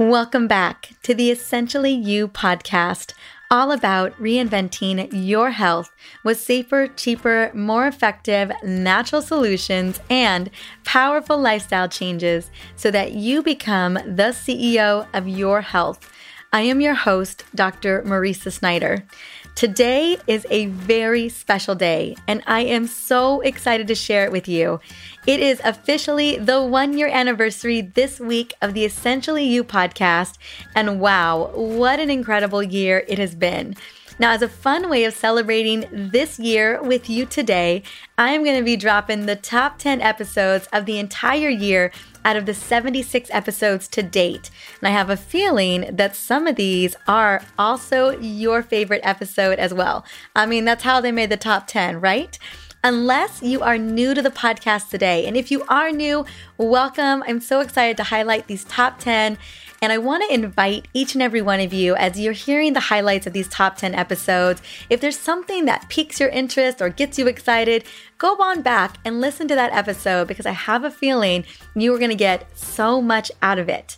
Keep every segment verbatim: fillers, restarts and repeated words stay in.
Welcome back to the Essentially You podcast, all about reinventing your health with safer, cheaper, more effective, natural solutions and powerful lifestyle changes so that you become the C E O of your health. I am your host, Doctor Mariza Snyder. Today is a very special day, and I am so excited to share it with you. It is officially the one-year anniversary this week of the Essentially You podcast, and wow, what an incredible year it has been. Now, as a fun way of celebrating this year with you today, I am going to be dropping the top ten episodes of the entire year out of the seventy-six episodes to date. And I have a feeling that some of these are also your favorite episode as well. I mean, that's how they made the top ten, right? Unless you are new to the podcast today. And if you are new, welcome. I'm so excited to highlight these top ten. And I want to invite each and every one of you, as you're hearing the highlights of these top ten episodes, if there's something that piques your interest or gets you excited, go on back and listen to that episode, because I have a feeling you are going to get so much out of it.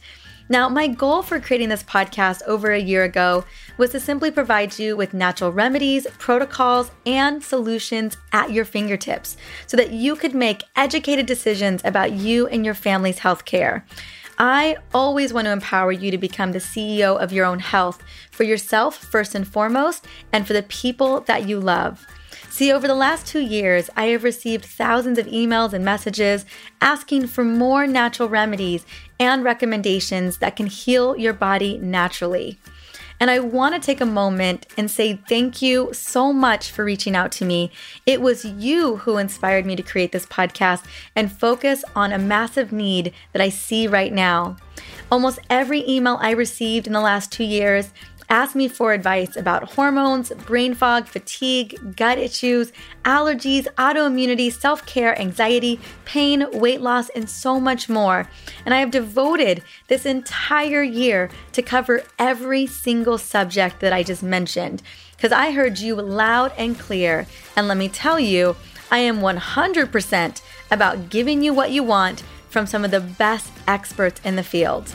Now, my goal for creating this podcast over a year ago was to simply provide you with natural remedies, protocols, and solutions at your fingertips so that you could make educated decisions about you and your family's health care. I always want to empower you to become the C E O of your own health, for yourself first and foremost, and for the people that you love. See, over the last two years, I have received thousands of emails and messages asking for more natural remedies and recommendations that can heal your body naturally. And I want to take a moment and say thank you so much for reaching out to me. It was you who inspired me to create this podcast and focus on a massive need that I see right now. Almost every email I received in the last two years asked me for advice about hormones, brain fog, fatigue, gut issues, allergies, autoimmunity, self-care, anxiety, pain, weight loss, and so much more. And I have devoted this entire year to cover every single subject that I just mentioned, because I heard you loud and clear. And let me tell you, I am one hundred percent about giving you what you want from some of the best experts in the field.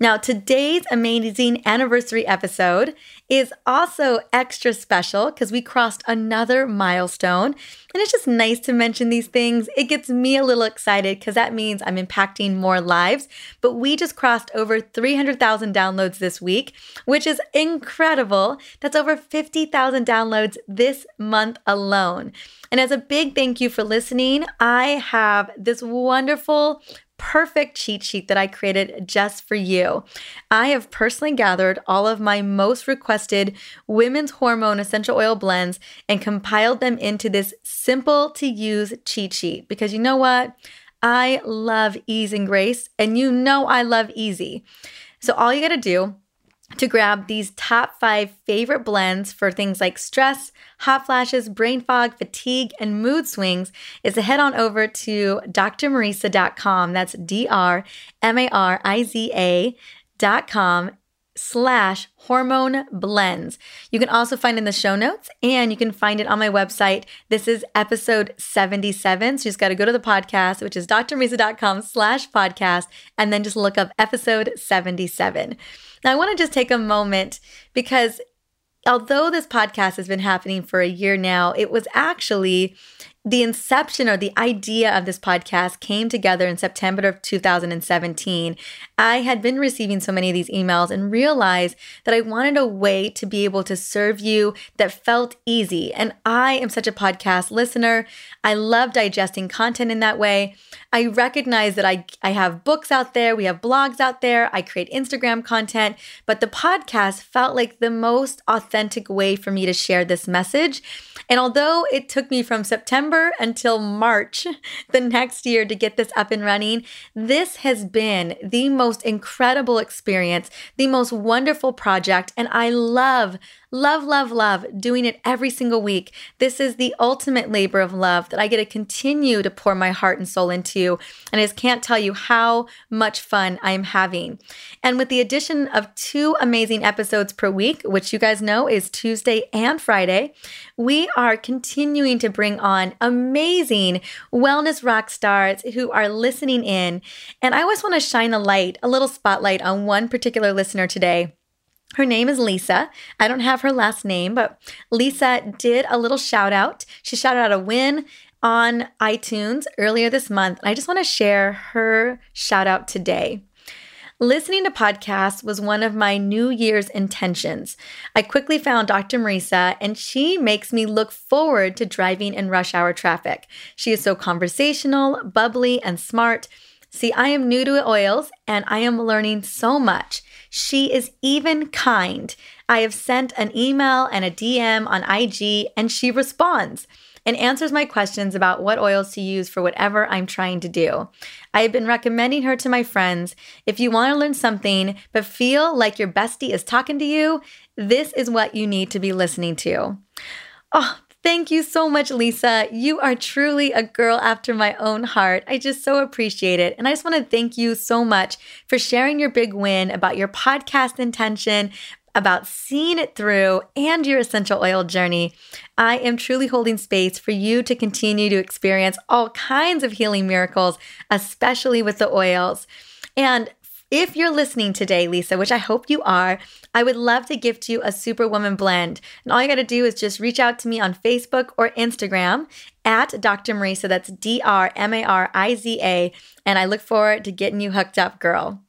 Now, today's amazing anniversary episode is also extra special because we crossed another milestone, and it's just nice to mention these things. It gets me a little excited because that means I'm impacting more lives, but we just crossed over three hundred thousand downloads this week, which is incredible. That's over fifty thousand downloads this month alone. And as a big thank you for listening, I have this wonderful perfect cheat sheet that I created just for you. I have personally gathered all of my most requested women's hormone essential oil blends and compiled them into this simple to use cheat sheet, because you know what? I love ease and grace, and you know I love easy. So all you got to do to grab these top five favorite blends for things like stress, hot flashes, brain fog, fatigue, and mood swings is to head on over to d r mariza dot com. That's D R M A R I Z A dot com slash hormone blends. You can also find it in the show notes, and you can find it on my website. This is episode seventy-seven. So you just got to go to the podcast, which is d r mariza dot com slash podcast, and then just look up episode seventy-seven. Now, I want to just take a moment because although this podcast has been happening for a year now, it was actually the inception, or the idea of this podcast came together in September of two thousand seventeen. I had been receiving so many of these emails and realized that I wanted a way to be able to serve you that felt easy. And I am such a podcast listener. I love digesting content in that way. I recognize that I, I have books out there. We have blogs out there. I create Instagram content, but the podcast felt like the most authentic way for me to share this message. And although it took me from September until March the next year to get this up and running, this has been the most incredible experience, the most wonderful project, and I love Love, love, love, doing it every single week. This is the ultimate labor of love that I get to continue to pour my heart and soul into, and I just can't tell you how much fun I am having. And with the addition of two amazing episodes per week, which you guys know is Tuesday and Friday, we are continuing to bring on amazing wellness rock stars who are listening in. And I always want to shine a light, a little spotlight on one particular listener today. Her name is Lisa. I don't have her last name, but Lisa did a little shout out. She shouted out a win on iTunes earlier this month. I just want to share her shout out today. Listening to podcasts was one of my New Year's intentions. I quickly found Doctor Mariza, and she makes me look forward to driving in rush hour traffic. She is so conversational, bubbly, and smart. See, I am new to oils, and I am learning so much. She is even kind. I have sent an email and a D M on I G, and she responds and answers my questions about what oils to use for whatever I'm trying to do. I have been recommending her to my friends. If you want to learn something but feel like your bestie is talking to you, this is what you need to be listening to. Oh, thank you so much, Lisa. You are truly a girl after my own heart. I just so appreciate it. And I just want to thank you so much for sharing your big win about your podcast intention, about seeing it through, and your essential oil journey. I am truly holding space for you to continue to experience all kinds of healing miracles, especially with the oils. And if you're listening today, Lisa, which I hope you are, I would love to gift you a Superwoman blend. And all you got to do is just reach out to me on Facebook or Instagram at Doctor Mariza. That's D R M A R I Z A. And I look forward to getting you hooked up, girl.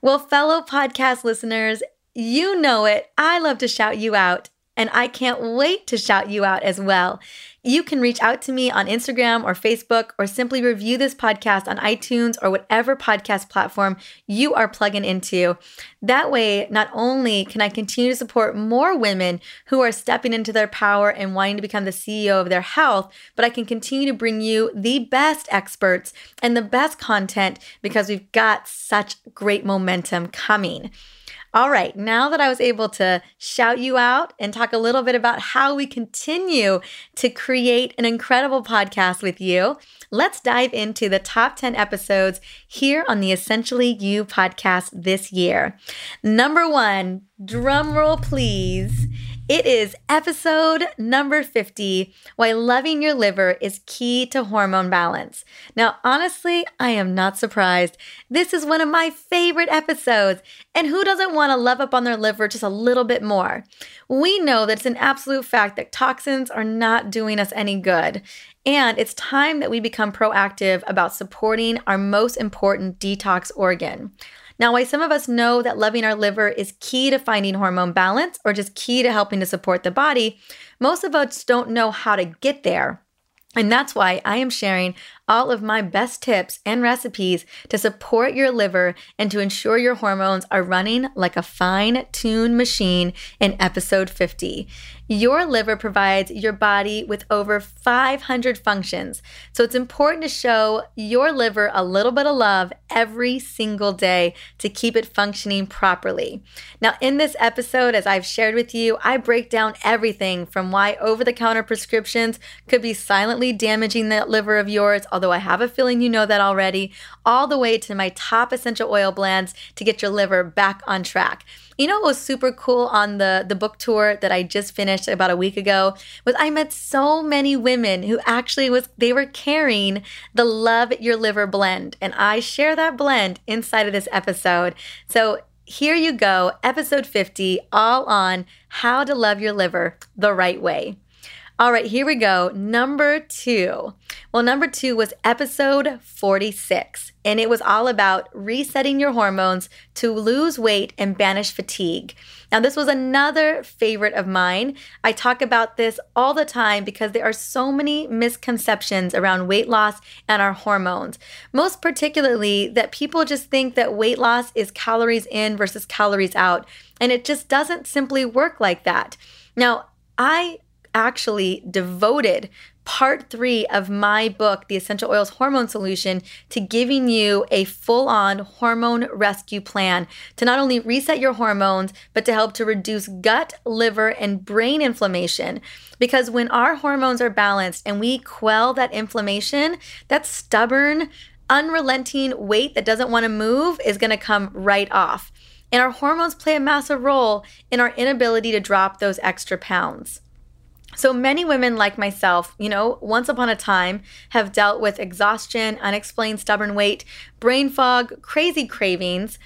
Well, fellow podcast listeners, you know it. I love to shout you out. And I can't wait to shout you out as well. You can reach out to me on Instagram or Facebook, or simply review this podcast on iTunes or whatever podcast platform you are plugging into. That way, not only can I continue to support more women who are stepping into their power and wanting to become the C E O of their health, but I can continue to bring you the best experts and the best content because we've got such great momentum coming. All right, now that I was able to shout you out and talk a little bit about how we continue to create an incredible podcast with you, let's dive into the top ten episodes here on the Essentially You podcast this year. Number one, drumroll please. It is episode number fifty, Why Loving Your Liver is Key to Hormone Balance. Now, honestly, I am not surprised. This is one of my favorite episodes, and who doesn't want to love up on their liver just a little bit more? We know that it's an absolute fact that toxins are not doing us any good, and it's time that we become proactive about supporting our most important detox organ. Now, while some of us know that loving our liver is key to finding hormone balance or just key to helping to support the body, most of us don't know how to get there. And that's why I am sharing all of my best tips and recipes to support your liver and to ensure your hormones are running like a fine-tuned machine in episode fifty. Your liver provides your body with over five hundred functions, so it's important to show your liver a little bit of love every single day to keep it functioning properly. Now, in this episode, as I've shared with you, I break down everything from why over-the-counter prescriptions could be silently damaging that liver of yours, although I have a feeling you know that already, all the way to my top essential oil blends to get your liver back on track. You know what was super cool on the, the book tour that I just finished about a week ago was I met so many women who actually was they were carrying the Love Your Liver blend, and I share that blend inside of this episode. So here you go, episode fifty, all on how to love your liver the right way. All right, here we go. Number two. Well, number two was episode forty-six, and it was all about resetting your hormones to lose weight and banish fatigue. Now, this was another favorite of mine. I talk about this all the time because there are so many misconceptions around weight loss and our hormones. Most particularly that people just think that weight loss is calories in versus calories out, and it just doesn't simply work like that. Now, I actually devoted part three of my book, The Essential Oils Hormone Solution, to giving you a full-on hormone rescue plan to not only reset your hormones, but to help to reduce gut, liver, and brain inflammation. Because when our hormones are balanced and we quell that inflammation, that stubborn, unrelenting weight that doesn't want to move is going to come right off. And our hormones play a massive role in our inability to drop those extra pounds. So many women like myself, you know, once upon a time have dealt with exhaustion, unexplained stubborn weight, brain fog, crazy cravings,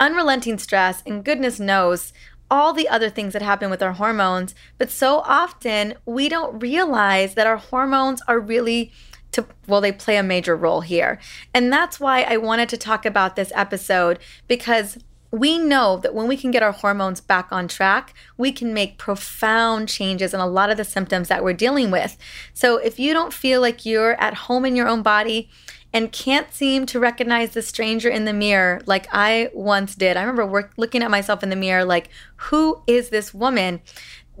unrelenting stress, and goodness knows all the other things that happen with our hormones. But so often we don't realize that our hormones are really To, well, they play a major role here. And that's why I wanted to talk about this episode, because we know that when we can get our hormones back on track, we can make profound changes in a lot of the symptoms that we're dealing with. So if you don't feel like you're at home in your own body and can't seem to recognize the stranger in the mirror like I once did, I remember work, looking at myself in the mirror like, who is this woman?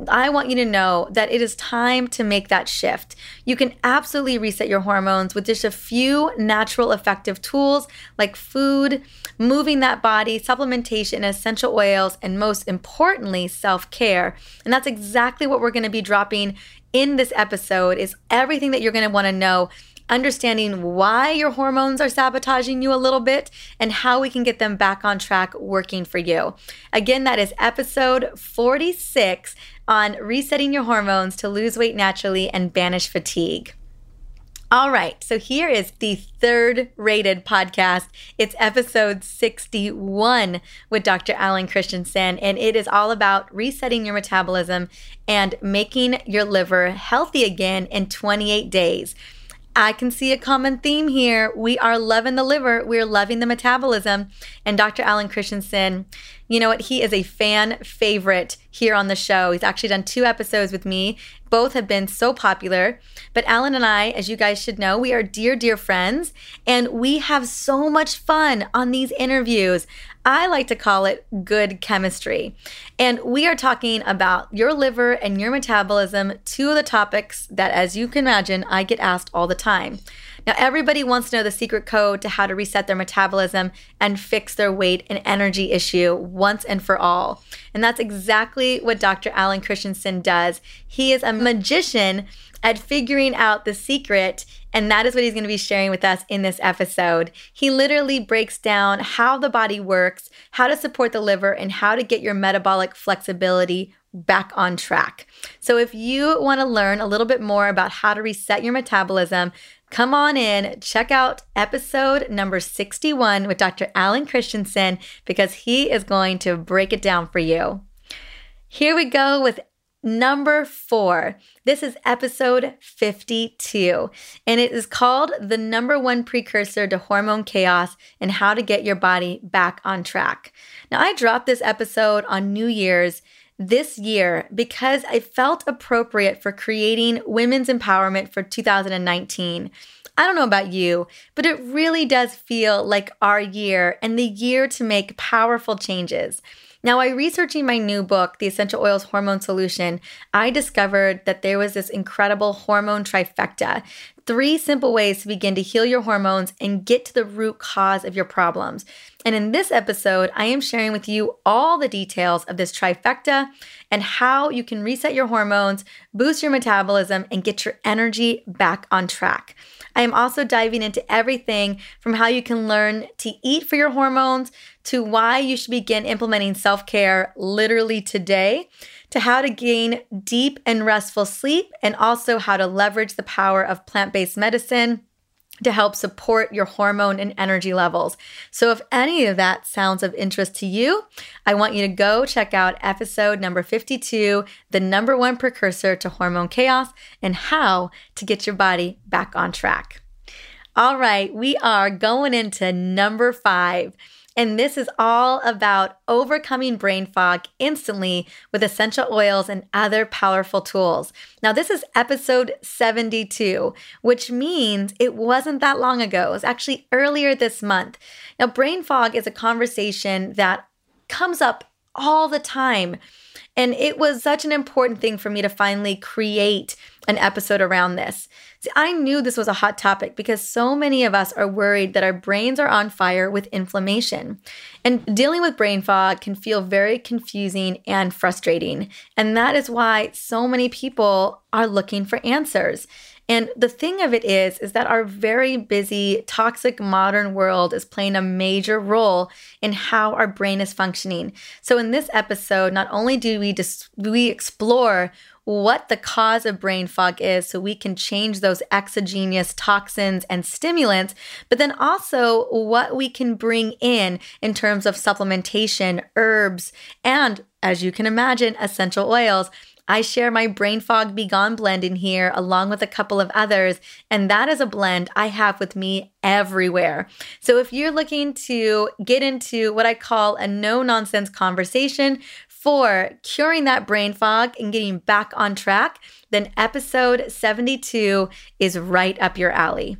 I want you to know that it is time to make that shift. You can absolutely reset your hormones with just a few natural effective tools like food, moving that body, supplementation, essential oils, and most importantly, self-care. And that's exactly what we're going to be dropping in this episode, is everything that you're going to want to know, understanding why your hormones are sabotaging you a little bit and how we can get them back on track working for you. Again, that is episode forty-six on resetting your hormones to lose weight naturally and banish fatigue. All right, so here is the third rated podcast. It's episode sixty-one with Doctor Alan Christianson, and it is all about resetting your metabolism and making your liver healthy again in twenty-eight days. I can see a common theme here. We are loving the liver. We're loving the metabolism. And Doctor Alan Christianson, you know what? He is a fan favorite here on the show. He's actually done two episodes with me. Both have been so popular. But Alan and I, as you guys should know, we are dear, dear friends. And we have so much fun on these interviews. I like to call it good chemistry. And we are talking about your liver and your metabolism, two of the topics that, as you can imagine, I get asked all the time. Now, everybody wants to know the secret code to how to reset their metabolism and fix their weight and energy issue once and for all. And that's exactly what Doctor Alan Christianson does. He is a magician at figuring out the secret, and that is what he's going to be sharing with us in this episode. He literally breaks down how the body works, how to support the liver, and how to get your metabolic flexibility back on track. So if you want to learn a little bit more about how to reset your metabolism, come on in, check out episode number sixty-one with Doctor Alan Christianson, because he is going to break it down for you. Here we go with number four. This is episode fifty-two, and it is called The Number One Precursor to Hormone Chaos and How to Get Your Body Back on Track. Now, I dropped this episode on New Year's this year because I felt appropriate for creating Women's Empowerment for two thousand nineteen. I don't know about you, but it really does feel like our year and the year to make powerful changes. Now, while researching my new book, The Essential Oils Hormone Solution, I discovered that there was this incredible hormone trifecta, three simple ways to begin to heal your hormones and get to the root cause of your problems. And in this episode, I am sharing with you all the details of this trifecta and how you can reset your hormones, boost your metabolism, and get your energy back on track. I am also diving into everything from how you can learn to eat for your hormones, to why you should begin implementing self-care literally today, to how to gain deep and restful sleep, and also how to leverage the power of plant-based medicine to help support your hormone and energy levels. So if any of that sounds of interest to you, I want you to go check out episode number fifty-two, The Number One Precursor to Hormone Chaos and How to Get Your Body Back on Track. All right, we are going into number five. And this is all about overcoming brain fog instantly with essential oils and other powerful tools. Now, this is episode seventy-two, which means it wasn't that long ago. It was actually earlier this month. Now, brain fog is a conversation that comes up all the time. And it was such an important thing for me to finally create an episode around this. See, I knew this was a hot topic because so many of us are worried that our brains are on fire with inflammation. And dealing with brain fog can feel very confusing and frustrating. And that is why so many people are looking for answers. And the thing of it is, is that our very busy, toxic modern world is playing a major role in how our brain is functioning. So in this episode, not only do we dis- we explore what the cause of brain fog is so we can change those exogenous toxins and stimulants, but then also what we can bring in in terms of supplementation, herbs, and as you can imagine, essential oils. I share my Brain Fog Be Gone blend in here along with a couple of others, and that is a blend I have with me everywhere. So if you're looking to get into what I call a no-nonsense conversation for curing that brain fog and getting back on track, then episode seventy-two is right up your alley.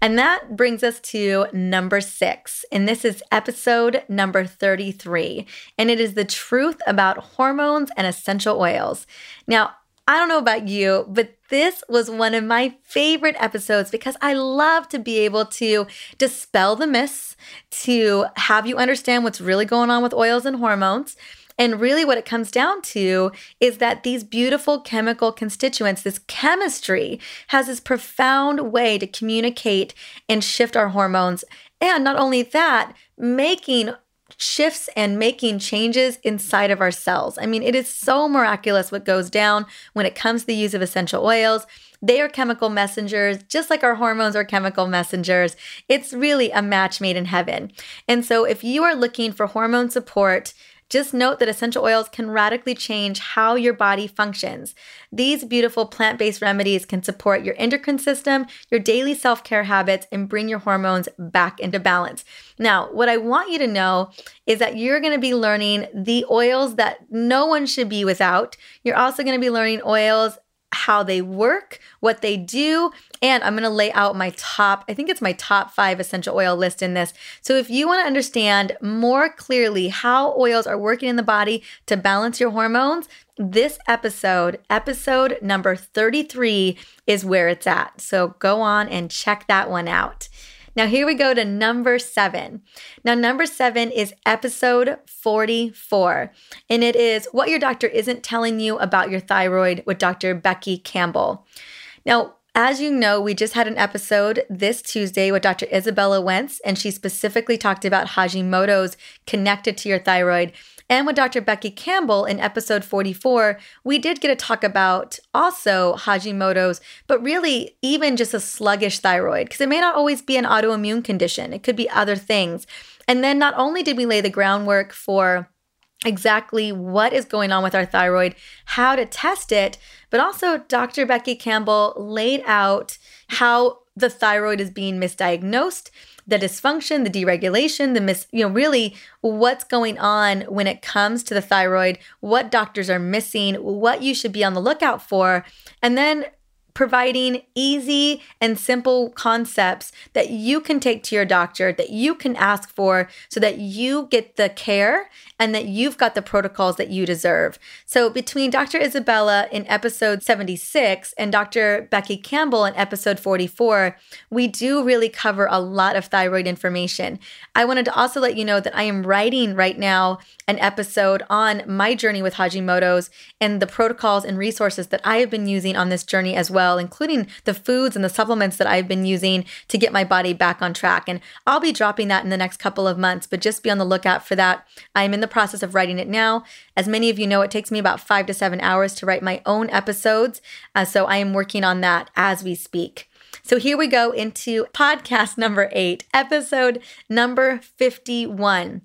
And that brings us to number six, and this is episode number thirty-three, and it is the truth about hormones and essential oils. Now, I don't know about you, but this was one of my favorite episodes because I love to be able to dispel the myths, to have you understand what's really going on with oils and hormones. And really what it comes down to is that these beautiful chemical constituents, this chemistry, has this profound way to communicate and shift our hormones. And not only that, making shifts and making changes inside of our cells. I mean, it is so miraculous what goes down when it comes to the use of essential oils. They are chemical messengers, just like our hormones are chemical messengers. It's really a match made in heaven. And so if you are looking for hormone support, just note that essential oils can radically change how your body functions. These beautiful plant-based remedies can support your endocrine system, your daily self-care habits, and bring your hormones back into balance. Now, what I want you to know is that you're going to be learning the oils that no one should be without. You're also going to be learning oils, how they work, what they do, and I'm going to lay out my top, I think it's my top five essential oil list in this. So if you want to understand more clearly how oils are working in the body to balance your hormones, this episode, episode number thirty-three, is where it's at. So go on and check that one out. Now here we go to number seven. Now number seven is episode forty-four, and it is What Your Doctor Isn't Telling You About Your Thyroid with Doctor Becky Campbell. Now, as you know, we just had an episode this Tuesday with Doctor Isabella Wentz, and she specifically talked about Hashimoto's connected to your thyroid. And with Doctor Becky Campbell in episode forty-four, we did get to talk about also Hashimoto's, but really even just a sluggish thyroid, because it may not always be an autoimmune condition. It could be other things. And then not only did we lay the groundwork for exactly what is going on with our thyroid, how to test it, but also Doctor Becky Campbell laid out how the thyroid is being misdiagnosed, the dysfunction, the deregulation, the mis, you know, really what's going on when it comes to the thyroid, what doctors are missing, what you should be on the lookout for, and then providing easy and simple concepts that you can take to your doctor, that you can ask for so that you get the care and that you've got the protocols that you deserve. So between Doctor Isabella in episode seventy-six and Doctor Becky Campbell in episode forty-four, we do really cover a lot of thyroid information. I wanted to also let you know that I am writing right now an episode on my journey with Hashimoto's and the protocols and resources that I have been using on this journey as well. Well, including the foods and the supplements that I've been using to get my body back on track. And I'll be dropping that in the next couple of months, but just be on the lookout for that. I'm in the process of writing it now. As many of you know, it takes me about five to seven hours to write my own episodes. Uh, so I am working on that as we speak. So here we go into podcast number eight, episode number fifty-one.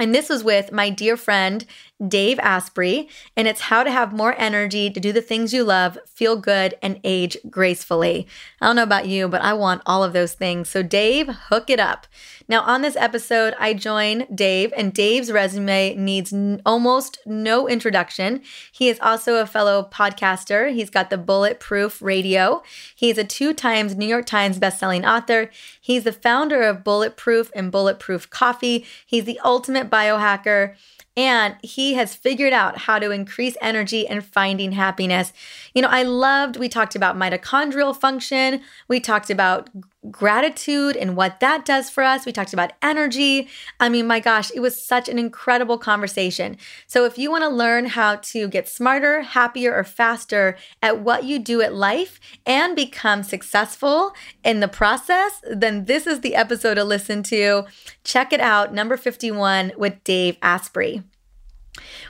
And this was with my dear friend, Dave Asprey, and it's how to have more energy to do the things you love, feel good, and age gracefully. I don't know about you, but I want all of those things. So Dave, hook it up. Now on this episode, I join Dave, and Dave's resume needs n- almost no introduction. He is also a fellow podcaster. He's got the Bulletproof Radio. He's a two times New York Times bestselling author. He's the founder of Bulletproof and Bulletproof Coffee. He's the ultimate biohacker. And he has figured out how to increase energy and finding happiness. You know, I loved, we talked about mitochondrial function. We talked about gratitude and what that does for us. We talked about energy. I mean, my gosh, it was such an incredible conversation. So if you want to learn how to get smarter, happier, or faster at what you do at life and become successful in the process, then this is the episode to listen to. Check it out, number fifty-one with Dave Asprey.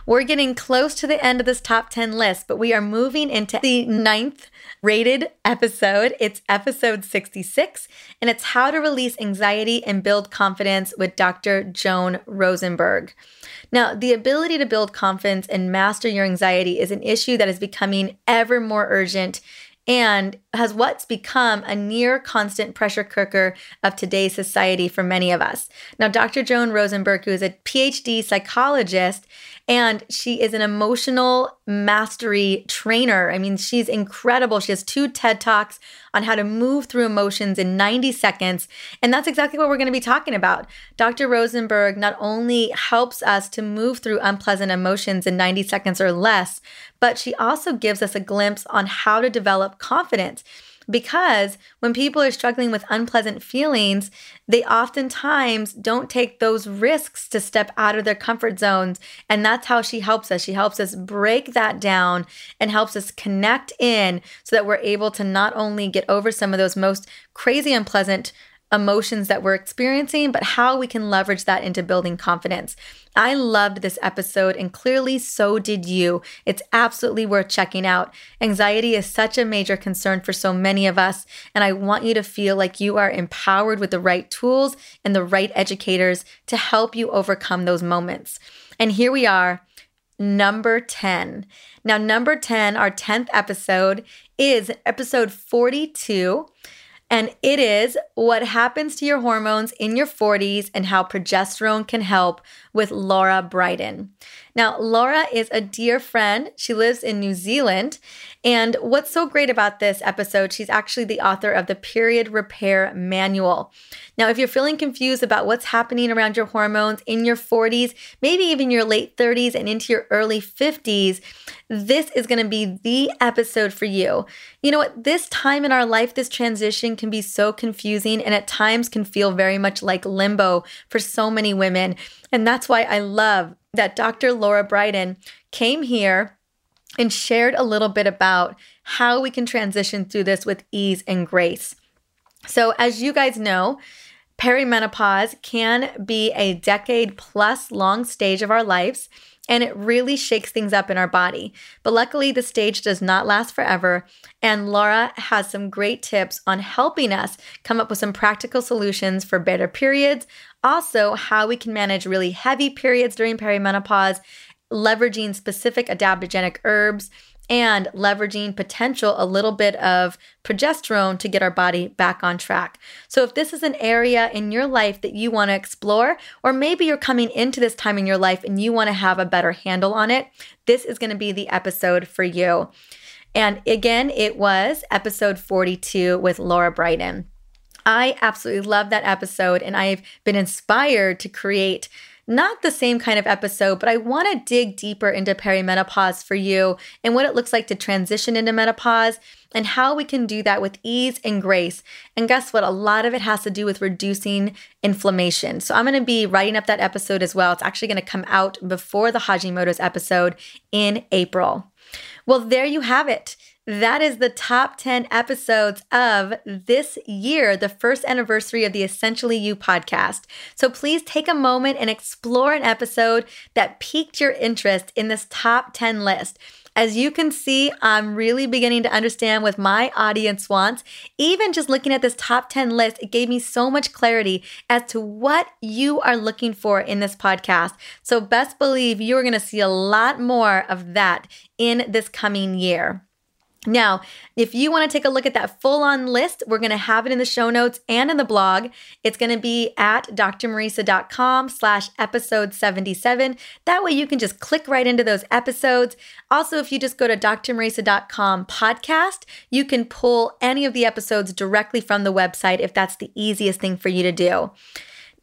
We're getting close to the end of this top ten list, but we are moving into the ninth rated episode. It's episode sixty-six, and it's How to Release Anxiety and Build Confidence with Doctor Joan Rosenberg. Now, the ability to build confidence and master your anxiety is an issue that is becoming ever more urgent and has what's become a near constant pressure cooker of today's society for many of us. Now, Doctor Joan Rosenberg, who is a P H D psychologist, and she is an emotional mastery trainer. I mean, she's incredible. She has two TED Talks on how to move through emotions in ninety seconds. And that's exactly what we're going to be talking about. Doctor Rosenberg not only helps us to move through unpleasant emotions in ninety seconds or less, but she also gives us a glimpse on how to develop confidence. Because when people are struggling with unpleasant feelings, they oftentimes don't take those risks to step out of their comfort zones. And that's how she helps us. She helps us break that down and helps us connect in so that we're able to not only get over some of those most crazy unpleasant emotions that we're experiencing, but how we can leverage that into building confidence. I loved this episode, and clearly so did you. It's absolutely worth checking out. Anxiety is such a major concern for so many of us, and I want you to feel like you are empowered with the right tools and the right educators to help you overcome those moments. And here we are, number ten. Now, number ten, our tenth episode, is episode forty-two. And it is What Happens to Your Hormones in Your forties and How Progesterone Can Help with Lara Briden. Now, Lara is a dear friend. She lives in New Zealand. And what's so great about this episode, she's actually the author of the Period Repair Manual. Now, if you're feeling confused about what's happening around your hormones in your forties, maybe even your late thirties and into your early fifties, this is going to be the episode for you. You know what? This time in our life, this transition can be so confusing and at times can feel very much like limbo for so many women. And that's why I love that Doctor Lara Briden came here and shared a little bit about how we can transition through this with ease and grace. So as you guys know, perimenopause can be a decade plus long stage of our lives, and it really shakes things up in our body. But luckily, the stage does not last forever, and Lara has some great tips on helping us come up with some practical solutions for better periods, also how we can manage really heavy periods during perimenopause, leveraging specific adaptogenic herbs, and leveraging potential a little bit of progesterone to get our body back on track. So if this is an area in your life that you want to explore, or maybe you're coming into this time in your life and you want to have a better handle on it, this is going to be the episode for you. And again, it was episode forty-two with Lara Briden. I absolutely love that episode, and I've been inspired to create not the same kind of episode, but I want to dig deeper into perimenopause for you and what it looks like to transition into menopause and how we can do that with ease and grace. And guess what? A lot of it has to do with reducing inflammation. So I'm going to be writing up that episode as well. It's actually going to come out before the Hashimoto's episode in April. Well, there you have it. That is the top ten episodes of this year, the first anniversary of the Essentially You podcast. So please take a moment and explore an episode that piqued your interest in this top ten list. As you can see, I'm really beginning to understand what my audience wants. Even just looking at this top ten list, it gave me so much clarity as to what you are looking for in this podcast. So best believe you're going to see a lot more of that in this coming year. Now, if you want to take a look at that full-on list, we're going to have it in the show notes and in the blog. It's going to be at drmariza.com slash episode 77. That way you can just click right into those episodes. Also, if you just go to drmariza.com podcast, you can pull any of the episodes directly from the website if that's the easiest thing for you to do.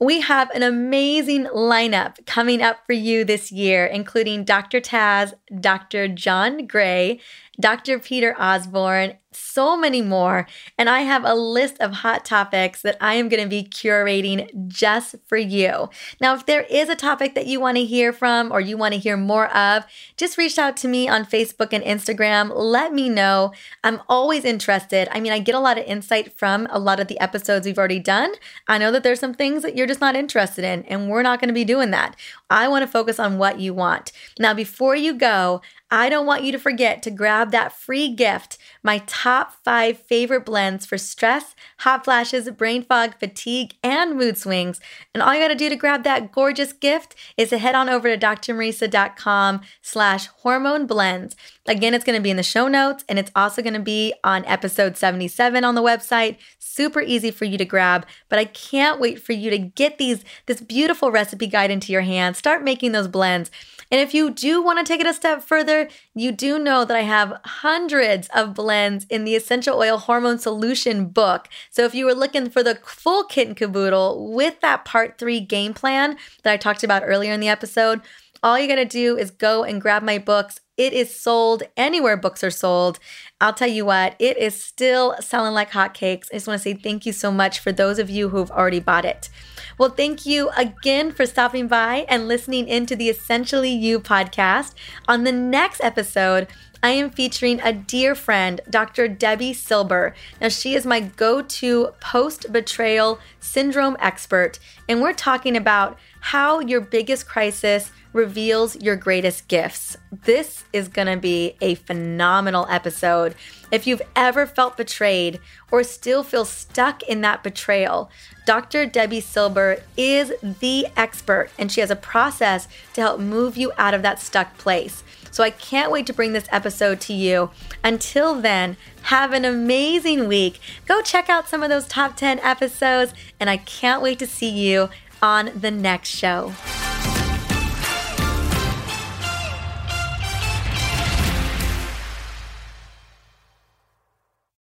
We have an amazing lineup coming up for you this year, including Doctor Taz, Doctor John Gray, Doctor Peter Osborne, so many more. And I have a list of hot topics that I am going to be curating just for you. Now, if there is a topic that you want to hear from or you want to hear more of, just reach out to me on Facebook and Instagram. Let me know. I'm always interested. I mean, I get a lot of insight from a lot of the episodes we've already done. I know that there's some things that you're just not interested in, and we're not going to be doing that. I want to focus on what you want. Now, before you go, I don't want you to forget to grab that free gift, my top five favorite blends for stress, hot flashes, brain fog, fatigue, and mood swings. And all you gotta do to grab that gorgeous gift is to head on over to drmariza.com slash hormone blends. Again, it's gonna be in the show notes, and it's also gonna be on episode seventy-seven on the website. Super easy for you to grab, but I can't wait for you to get these this beautiful recipe guide into your hands. Start making those blends. And if you do want to take it a step further, you do know that I have hundreds of blends in the Essential Oil Hormone Solution book. So if you were looking for the full kit and caboodle with that part three game plan that I talked about earlier in the episode, all you got to do is go and grab my books. It is sold anywhere books are sold. I'll tell you what, it is still selling like hotcakes. I just want to say thank you so much for those of you who've already bought it. Well, thank you again for stopping by and listening into the Essentially You podcast. On the next episode, I am featuring a dear friend, Doctor Debi Silber. Now, she is my go-to post-betrayal syndrome expert, and we're talking about how your biggest crisis reveals your greatest gifts. This is going to be a phenomenal episode. If you've ever felt betrayed or still feel stuck in that betrayal, Doctor Debi Silber is the expert, and she has a process to help move you out of that stuck place. So I can't wait to bring this episode to you. Until then, have an amazing week. Go check out some of those top ten episodes, and I can't wait to see you on the next show.